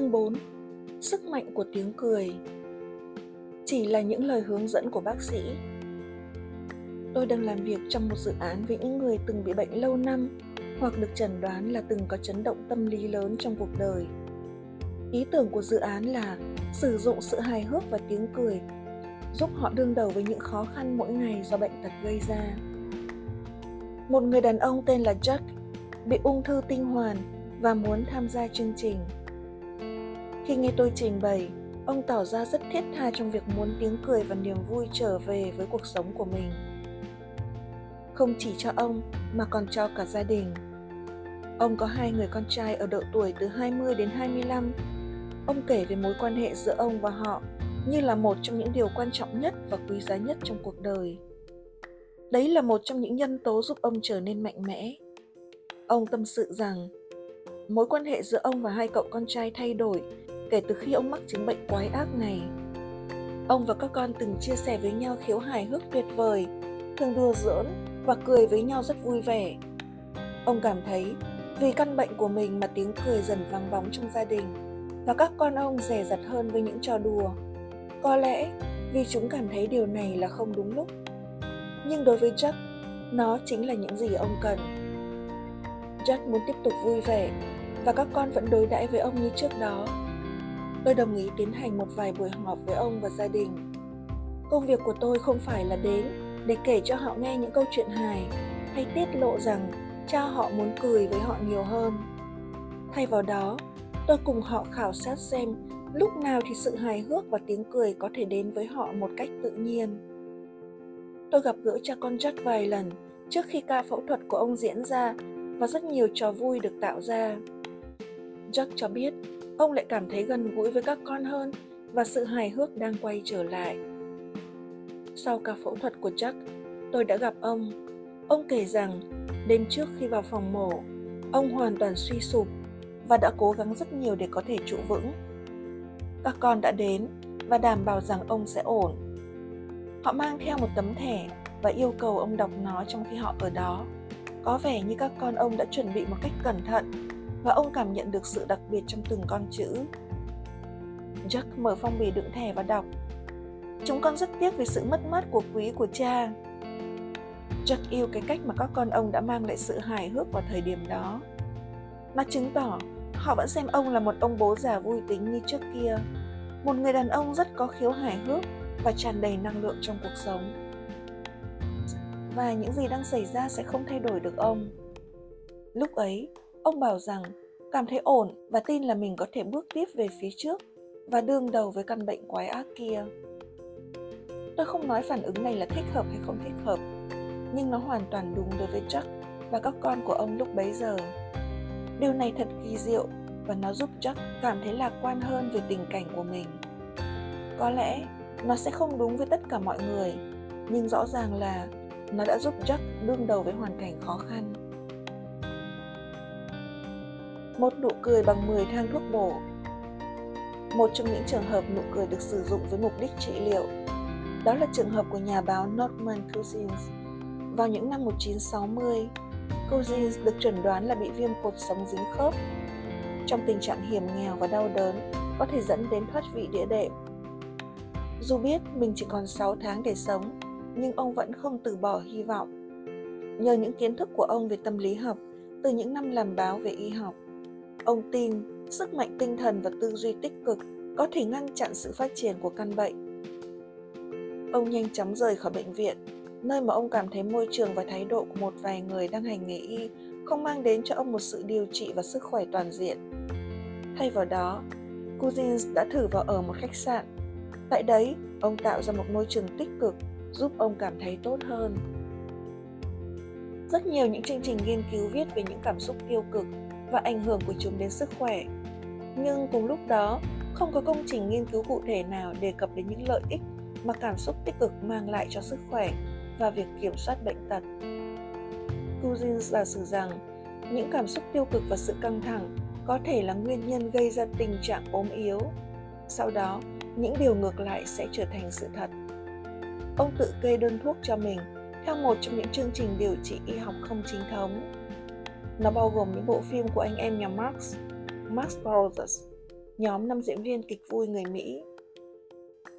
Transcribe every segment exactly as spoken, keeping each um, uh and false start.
Chương bốn. Sức mạnh của tiếng cười. Chỉ là những lời hướng dẫn của bác sĩ. Tôi đang làm việc trong một dự án với những người từng bị bệnh lâu năm hoặc được chẩn đoán là từng có chấn động tâm lý lớn trong cuộc đời. Ý tưởng của dự án là sử dụng sự hài hước và tiếng cười giúp họ đương đầu với những khó khăn mỗi ngày do bệnh tật gây ra. Một người đàn ông tên là Jack bị ung thư tinh hoàn và muốn tham gia chương trình. Khi nghe tôi trình bày, ông tỏ ra rất thiết tha trong việc muốn tiếng cười và niềm vui trở về với cuộc sống của mình. Không chỉ cho ông mà còn cho cả gia đình. Ông có hai người con trai ở độ tuổi từ hai mươi đến hai mươi lăm. Ông kể về mối quan hệ giữa ông và họ như là một trong những điều quan trọng nhất và quý giá nhất trong cuộc đời. Đấy là một trong những nhân tố giúp ông trở nên mạnh mẽ. Ông tâm sự rằng mối quan hệ giữa ông và hai cậu con trai thay đổi kể từ khi ông mắc chứng bệnh quái ác này. Ông và các con từng chia sẻ với nhau khiếu hài hước tuyệt vời, thường đùa giỡn và cười với nhau rất vui vẻ. Ông cảm thấy vì căn bệnh của mình mà tiếng cười dần vang vọng trong gia đình và các con ông dè dặt hơn với những trò đùa. Có lẽ vì chúng cảm thấy điều này là không đúng lúc. Nhưng đối với Jack, nó chính là những gì ông cần. Jack muốn tiếp tục vui vẻ và các con vẫn đối đãi với ông như trước đó. Tôi đồng ý tiến hành một vài buổi họp với ông và gia đình. Công việc của tôi không phải là đến để kể cho họ nghe những câu chuyện hài hay tiết lộ rằng cha họ muốn cười với họ nhiều hơn. Thay vào đó, tôi cùng họ khảo sát xem lúc nào thì sự hài hước và tiếng cười có thể đến với họ một cách tự nhiên. Tôi gặp gỡ cha con Jack vài lần trước khi ca phẫu thuật của ông diễn ra và rất nhiều trò vui được tạo ra. Jack cho biết ông lại cảm thấy gần gũi với các con hơn và sự hài hước đang quay trở lại. Sau ca phẫu thuật của Jack, tôi đã gặp ông. Ông kể rằng đêm trước khi vào phòng mổ, ông hoàn toàn suy sụp và đã cố gắng rất nhiều để có thể trụ vững. Các con đã đến và đảm bảo rằng ông sẽ ổn. Họ mang theo một tấm thẻ và yêu cầu ông đọc nó trong khi họ ở đó. Có vẻ như các con ông đã chuẩn bị một cách cẩn thận và ông cảm nhận được sự đặc biệt trong từng con chữ. Jack mở phong bì đựng thẻ và đọc. Chúng con rất tiếc vì sự mất mát của quý của cha. Jack yêu cái cách mà các con ông đã mang lại sự hài hước vào thời điểm đó. Nó chứng tỏ họ vẫn xem ông là một ông bố già vui tính như trước kia, một người đàn ông rất có khiếu hài hước và tràn đầy năng lượng trong cuộc sống. Và những gì đang xảy ra sẽ không thay đổi được ông. Lúc ấy, ông bảo rằng cảm thấy ổn và tin là mình có thể bước tiếp về phía trước và đương đầu với căn bệnh quái ác kia. Tôi không nói phản ứng này là thích hợp hay không thích hợp, nhưng nó hoàn toàn đúng đối với Jack và các con của ông lúc bấy giờ. Điều này thật kỳ diệu và nó giúp Jack cảm thấy lạc quan hơn về tình cảnh của mình. Có lẽ nó sẽ không đúng với tất cả mọi người, nhưng rõ ràng là nó đã giúp Jack đương đầu với hoàn cảnh khó khăn. Một nụ cười bằng mười thang thuốc bổ. Một trong những trường hợp nụ cười được sử dụng với mục đích trị liệu, đó là trường hợp của nhà báo Norman Cousins. Vào những năm một nghìn chín trăm sáu mươi, Cousins được chẩn đoán là bị viêm cột sống dính khớp. Trong tình trạng hiểm nghèo và đau đớn, có thể dẫn đến thoát vị đĩa đệm. Dù biết mình chỉ còn sáu tháng để sống, nhưng ông vẫn không từ bỏ hy vọng. Nhờ những kiến thức của ông về tâm lý học, từ những năm làm báo về y học, ông tin sức mạnh tinh thần và tư duy tích cực có thể ngăn chặn sự phát triển của căn bệnh. Ông nhanh chóng rời khỏi bệnh viện, nơi mà ông cảm thấy môi trường và thái độ của một vài người đang hành nghề y không mang đến cho ông một sự điều trị và sức khỏe toàn diện. Thay vào đó, Cousins đã thử vào ở một khách sạn. Tại đấy, ông tạo ra một môi trường tích cực, giúp ông cảm thấy tốt hơn. Rất nhiều những chương trình nghiên cứu viết về những cảm xúc tiêu cực và ảnh hưởng của chúng đến sức khỏe. Nhưng cùng lúc đó, không có công trình nghiên cứu cụ thể nào đề cập đến những lợi ích mà cảm xúc tích cực mang lại cho sức khỏe và việc kiểm soát bệnh tật. Cousins giả sử rằng những cảm xúc tiêu cực và sự căng thẳng có thể là nguyên nhân gây ra tình trạng ốm yếu. Sau đó, những điều ngược lại sẽ trở thành sự thật. Ông tự kê đơn thuốc cho mình theo một trong những chương trình điều trị y học không chính thống. Nó bao gồm những bộ phim của anh em nhà Marx, Marx Brothers, nhóm năm diễn viên kịch vui người Mỹ.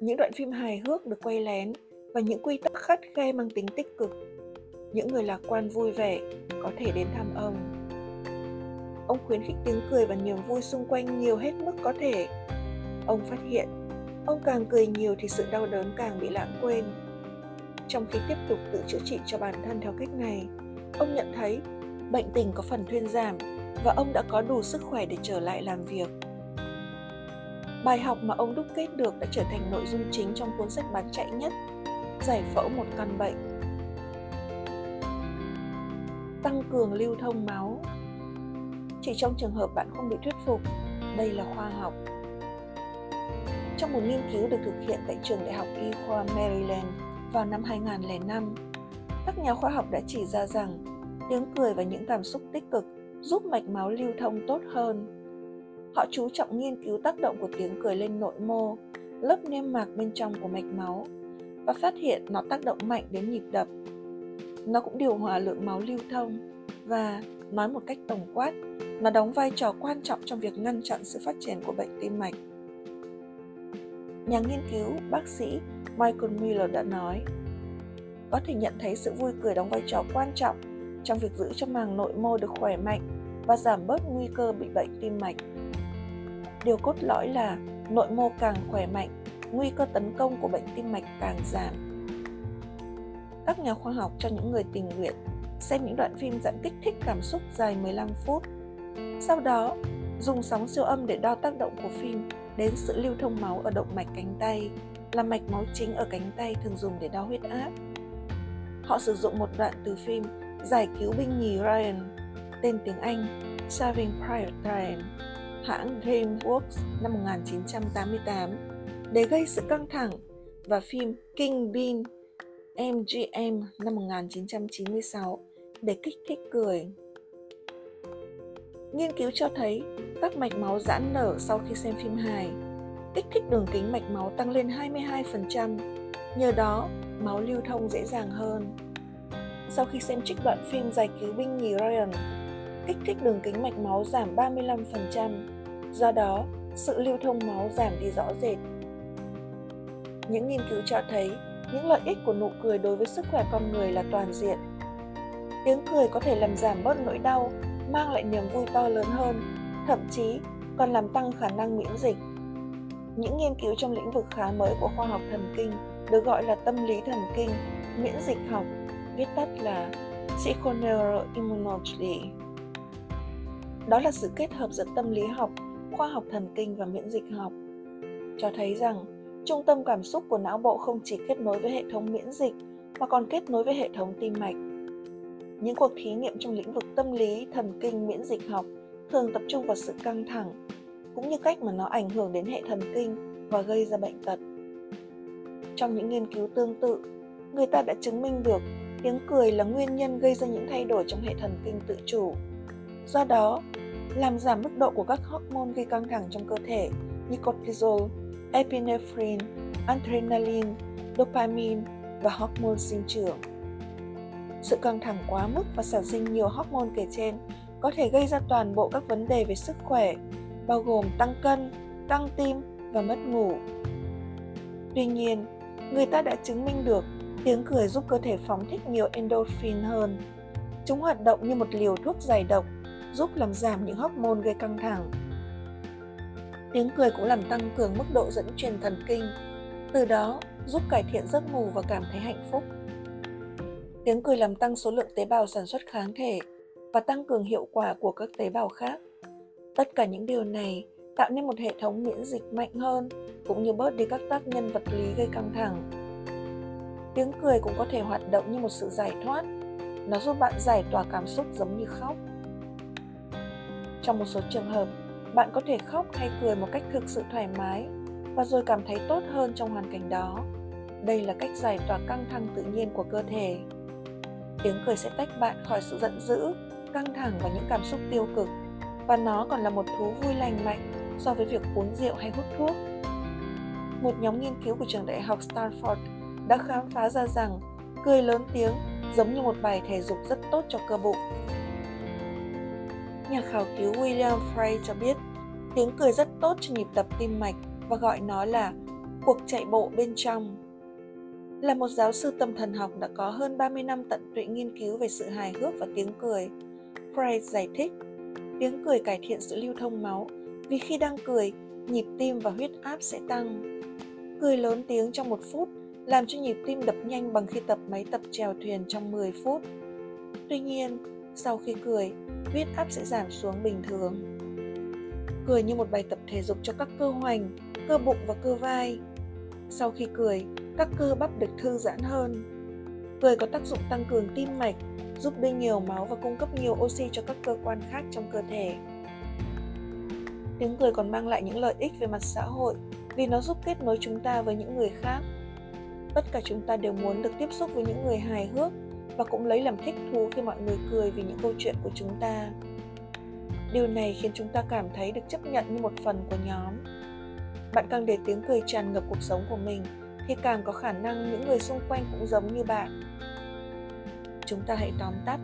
Những đoạn phim hài hước được quay lén và những quy tắc khắt khe mang tính tích cực. Những người lạc quan vui vẻ có thể đến thăm ông. Ông khuyến khích tiếng cười và niềm vui xung quanh nhiều hết mức có thể. Ông phát hiện, ông càng cười nhiều thì sự đau đớn càng bị lãng quên. Trong khi tiếp tục tự chữa trị cho bản thân theo cách này, ông nhận thấy bệnh tình có phần thuyên giảm và ông đã có đủ sức khỏe để trở lại làm việc. Bài học mà ông đúc kết được đã trở thành nội dung chính trong cuốn sách bán chạy nhất, Giải phẫu một căn bệnh. Tăng cường lưu thông máu. Chỉ trong trường hợp bạn không bị thuyết phục, đây là khoa học. Trong một nghiên cứu được thực hiện tại trường Đại học Y khoa Maryland vào năm hai nghìn không trăm lẻ năm, các nhà khoa học đã chỉ ra rằng tiếng cười và những cảm xúc tích cực giúp mạch máu lưu thông tốt hơn. Họ chú trọng nghiên cứu tác động của tiếng cười lên nội mô, lớp niêm mạc bên trong của mạch máu và phát hiện nó tác động mạnh đến nhịp đập. Nó cũng điều hòa lượng máu lưu thông và, nói một cách tổng quát, nó đóng vai trò quan trọng trong việc ngăn chặn sự phát triển của bệnh tim mạch. Nhà nghiên cứu, bác sĩ Michael Miller đã nói, có thể nhận thấy sự vui cười đóng vai trò quan trọng trong việc giữ cho màng nội mô được khỏe mạnh và giảm bớt nguy cơ bị bệnh tim mạch. Điều cốt lõi là nội mô càng khỏe mạnh, nguy cơ tấn công của bệnh tim mạch càng giảm. Các nhà khoa học cho những người tình nguyện xem những đoạn phim dạng kích thích cảm xúc dài mười lăm phút. Sau đó, dùng sóng siêu âm để đo tác động của phim đến sự lưu thông máu ở động mạch cánh tay, là mạch máu chính ở cánh tay thường dùng để đo huyết áp. Họ sử dụng một đoạn từ phim Giải cứu binh nhì Ryan, tên tiếng Anh Saving Private Ryan, hãng DreamWorks năm một nghìn chín trăm tám mươi tám, để gây sự căng thẳng, và phim Kingpin em giê em năm một nghìn chín trăm chín mươi sáu để kích thích cười. Nghiên cứu cho thấy các mạch máu giãn nở sau khi xem phim hài, kích thích đường kính mạch máu tăng lên hai mươi hai phần trăm, nhờ đó máu lưu thông dễ dàng hơn. Sau khi xem trích đoạn phim Giải cứu binh nhì Ryan, kích thích đường kính mạch máu giảm ba mươi lăm phần trăm, do đó sự lưu thông máu giảm đi rõ rệt. Những nghiên cứu cho thấy những lợi ích của nụ cười đối với sức khỏe con người là toàn diện. Tiếng cười có thể làm giảm bớt nỗi đau, mang lại niềm vui to lớn hơn, thậm chí còn làm tăng khả năng miễn dịch. Những nghiên cứu trong lĩnh vực khá mới của khoa học thần kinh được gọi là tâm lý thần kinh, miễn dịch học, viết tắt là Psychoneuroimmunology. Đó là sự kết hợp giữa tâm lý học, khoa học thần kinh và miễn dịch học, cho thấy rằng trung tâm cảm xúc của não bộ không chỉ kết nối với hệ thống miễn dịch mà còn kết nối với hệ thống tim mạch. Những cuộc thí nghiệm trong lĩnh vực tâm lý, thần kinh, miễn dịch học thường tập trung vào sự căng thẳng, cũng như cách mà nó ảnh hưởng đến hệ thần kinh và gây ra bệnh tật. Trong những nghiên cứu tương tự, người ta đã chứng minh được tiếng cười là nguyên nhân gây ra những thay đổi trong hệ thần kinh tự chủ. Do đó, làm giảm mức độ của các hormone gây căng thẳng trong cơ thể như cortisol, epinephrine, adrenaline, dopamine và hormone sinh trưởng. Sự căng thẳng quá mức và sản sinh nhiều hormone kể trên có thể gây ra toàn bộ các vấn đề về sức khỏe, bao gồm tăng cân, tăng tim và mất ngủ. Tuy nhiên, người ta đã chứng minh được tiếng cười giúp cơ thể phóng thích nhiều endorphin hơn. Chúng hoạt động như một liều thuốc giải độc, giúp làm giảm những hormone gây căng thẳng. Tiếng cười cũng làm tăng cường mức độ dẫn truyền thần kinh, từ đó giúp cải thiện giấc ngủ và cảm thấy hạnh phúc. Tiếng cười làm tăng số lượng tế bào sản xuất kháng thể và tăng cường hiệu quả của các tế bào khác. Tất cả những điều này tạo nên một hệ thống miễn dịch mạnh hơn, cũng như bớt đi các tác nhân vật lý gây căng thẳng. Tiếng cười cũng có thể hoạt động như một sự giải thoát, nó giúp bạn giải tỏa cảm xúc giống như khóc. Trong một số trường hợp, bạn có thể khóc hay cười một cách thực sự thoải mái và rồi cảm thấy tốt hơn trong hoàn cảnh đó. Đây là cách giải tỏa căng thẳng tự nhiên của cơ thể. Tiếng cười sẽ tách bạn khỏi sự giận dữ, căng thẳng và những cảm xúc tiêu cực, và nó còn là một thú vui lành mạnh so với việc uống rượu hay hút thuốc. Một nhóm nghiên cứu của trường đại học Stanford đã khám phá ra rằng cười lớn tiếng giống như một bài thể dục rất tốt cho cơ bụng. Nhà khảo cứu William Frey cho biết tiếng cười rất tốt cho nhịp đập tim mạch và gọi nó là cuộc chạy bộ bên trong. Là một giáo sư tâm thần học đã có hơn ba mươi năm tận tụy nghiên cứu về sự hài hước và tiếng cười, Frey giải thích, tiếng cười cải thiện sự lưu thông máu vì khi đang cười, nhịp tim và huyết áp sẽ tăng. Cười lớn tiếng trong một phút làm cho nhịp tim đập nhanh bằng khi tập máy tập chèo thuyền trong mười phút. Tuy nhiên, sau khi cười, huyết áp sẽ giảm xuống bình thường. Cười như một bài tập thể dục cho các cơ hoành, cơ bụng và cơ vai. Sau khi cười, các cơ bắp được thư giãn hơn. Cười có tác dụng tăng cường tim mạch, giúp đưa nhiều máu và cung cấp nhiều oxy cho các cơ quan khác trong cơ thể. Tiếng cười còn mang lại những lợi ích về mặt xã hội vì nó giúp kết nối chúng ta với những người khác. Tất cả chúng ta đều muốn được tiếp xúc với những người hài hước và cũng lấy làm thích thú khi mọi người cười vì những câu chuyện của chúng ta. Điều này khiến chúng ta cảm thấy được chấp nhận như một phần của nhóm. Bạn càng để tiếng cười tràn ngập cuộc sống của mình thì càng có khả năng những người xung quanh cũng giống như bạn. Chúng ta hãy tóm tắt.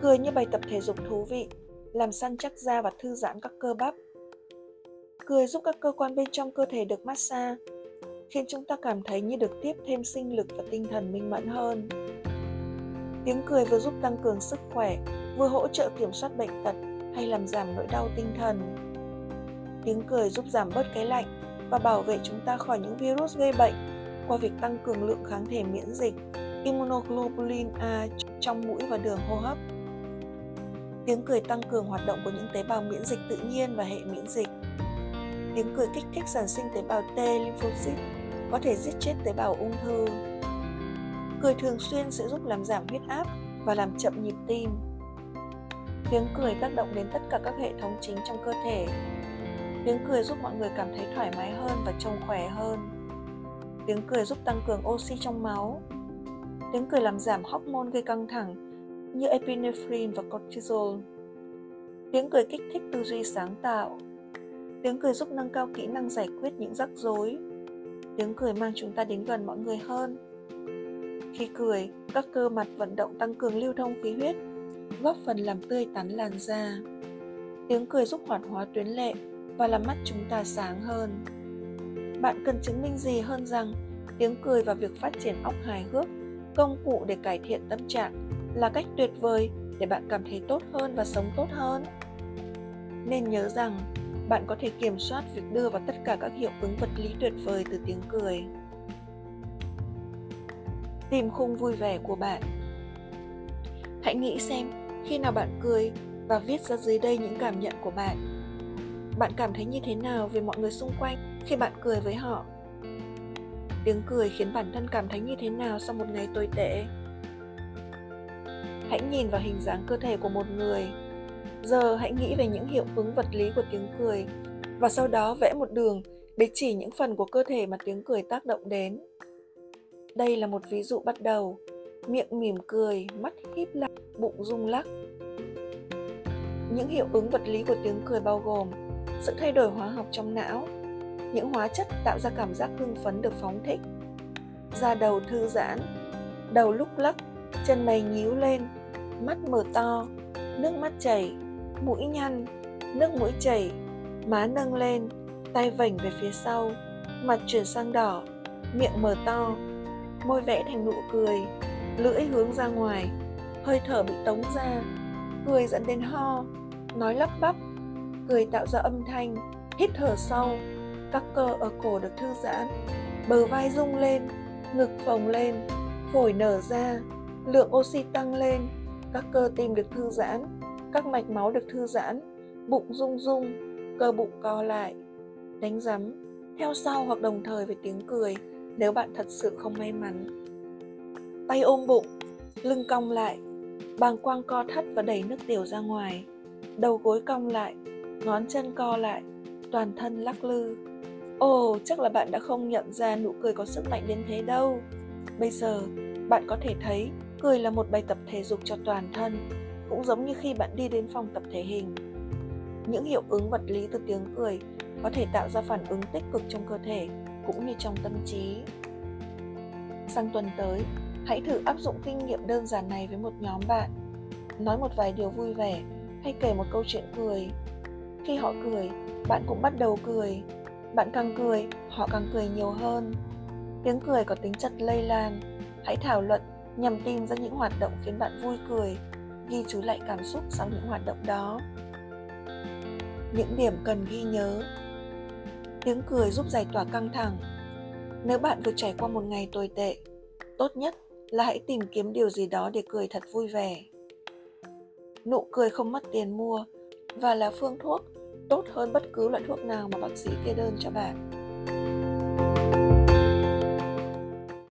Cười như bài tập thể dục thú vị, làm săn chắc da và thư giãn các cơ bắp. Cười giúp các cơ quan bên trong cơ thể được massage, khiến chúng ta cảm thấy như được tiếp thêm sinh lực và tinh thần minh mẫn hơn. Tiếng cười vừa giúp tăng cường sức khỏe, vừa hỗ trợ kiểm soát bệnh tật hay làm giảm nỗi đau tinh thần. Tiếng cười giúp giảm bớt cái lạnh và bảo vệ chúng ta khỏi những virus gây bệnh qua việc tăng cường lượng kháng thể miễn dịch, immunoglobulin A trong mũi và đường hô hấp. Tiếng cười tăng cường hoạt động của những tế bào miễn dịch tự nhiên và hệ miễn dịch. Tiếng cười kích thích sản sinh tế bào T lymphocyte, có thể giết chết tế bào ung thư. Cười thường xuyên sẽ giúp làm giảm huyết áp và làm chậm nhịp tim. Tiếng cười tác động đến tất cả các hệ thống chính trong cơ thể. Tiếng cười giúp mọi người cảm thấy thoải mái hơn và trông khỏe hơn. Tiếng cười giúp tăng cường oxy trong máu. Tiếng cười làm giảm hormone gây căng thẳng như epinephrine và cortisol. Tiếng cười kích thích tư duy sáng tạo. Tiếng cười giúp nâng cao kỹ năng giải quyết những rắc rối. Tiếng cười mang chúng ta đến gần mọi người hơn. Khi cười, các cơ mặt vận động tăng cường lưu thông khí huyết, góp phần làm tươi tắn làn da. Tiếng cười giúp hoạt hóa tuyến lệ và làm mắt chúng ta sáng hơn. Bạn cần chứng minh gì hơn rằng tiếng cười và việc phát triển óc hài hước, công cụ để cải thiện tâm trạng, là cách tuyệt vời để bạn cảm thấy tốt hơn và sống tốt hơn? Nên nhớ rằng, bạn có thể kiểm soát việc đưa vào tất cả các hiệu ứng vật lý tuyệt vời từ tiếng cười. Tìm khung vui vẻ của bạn. Hãy nghĩ xem khi nào bạn cười và viết ra dưới đây những cảm nhận của bạn. Bạn cảm thấy như thế nào về mọi người xung quanh khi bạn cười với họ? Tiếng cười khiến bản thân cảm thấy như thế nào sau một ngày tồi tệ? Hãy nhìn vào hình dáng cơ thể của một người. Giờ hãy nghĩ về những hiệu ứng vật lý của tiếng cười và sau đó vẽ một đường để chỉ những phần của cơ thể mà tiếng cười tác động đến. Đây là một ví dụ bắt đầu: miệng mỉm cười, mắt híp lại, bụng rung lắc. Những hiệu ứng vật lý của tiếng cười bao gồm sự thay đổi hóa học trong não, những hóa chất tạo ra cảm giác hưng phấn được phóng thích, da đầu thư giãn, đầu lúc lắc, chân mày nhíu lên, mắt mở to, nước mắt chảy, mũi nhăn, nước mũi chảy, má nâng lên, tay vểnh về phía sau, mặt chuyển sang đỏ, miệng mở to, môi vẽ thành nụ cười, lưỡi hướng ra ngoài, hơi thở bị tống ra, cười dẫn đến ho, nói lắp bắp, cười tạo ra âm thanh, hít thở sâu, các cơ ở cổ được thư giãn, bờ vai rung lên, ngực phồng lên, phổi nở ra, lượng oxy tăng lên, các cơ tim được thư giãn, các mạch máu được thư giãn, bụng rung rung, cơ bụng co lại, đánh rắm, theo sau hoặc đồng thời với tiếng cười nếu bạn thật sự không may mắn. Tay ôm bụng, lưng cong lại, bàng quang co thắt và đẩy nước tiểu ra ngoài, đầu gối cong lại, ngón chân co lại, toàn thân lắc lư. Ồ, chắc là bạn đã không nhận ra nụ cười có sức mạnh đến thế đâu. Bây giờ, bạn có thể thấy cười là một bài tập thể dục cho toàn thân, cũng giống như khi bạn đi đến phòng tập thể hình. Những hiệu ứng vật lý từ tiếng cười có thể tạo ra phản ứng tích cực trong cơ thể, cũng như trong tâm trí. Sang tuần tới, hãy thử áp dụng kinh nghiệm đơn giản này với một nhóm bạn. Nói một vài điều vui vẻ hay kể một câu chuyện cười. Khi họ cười, bạn cũng bắt đầu cười. Bạn càng cười, họ càng cười nhiều hơn. Tiếng cười có tính chất lây lan. Hãy thảo luận nhằm tìm ra những hoạt động khiến bạn vui cười, ghi chú lại cảm xúc sau những hoạt động đó. Những điểm cần ghi nhớ. Tiếng cười giúp giải tỏa căng thẳng. Nếu bạn vừa trải qua một ngày tồi tệ, tốt nhất là hãy tìm kiếm điều gì đó để cười thật vui vẻ. Nụ cười không mất tiền mua và là phương thuốc tốt hơn bất cứ loại thuốc nào mà bác sĩ kê đơn cho bạn.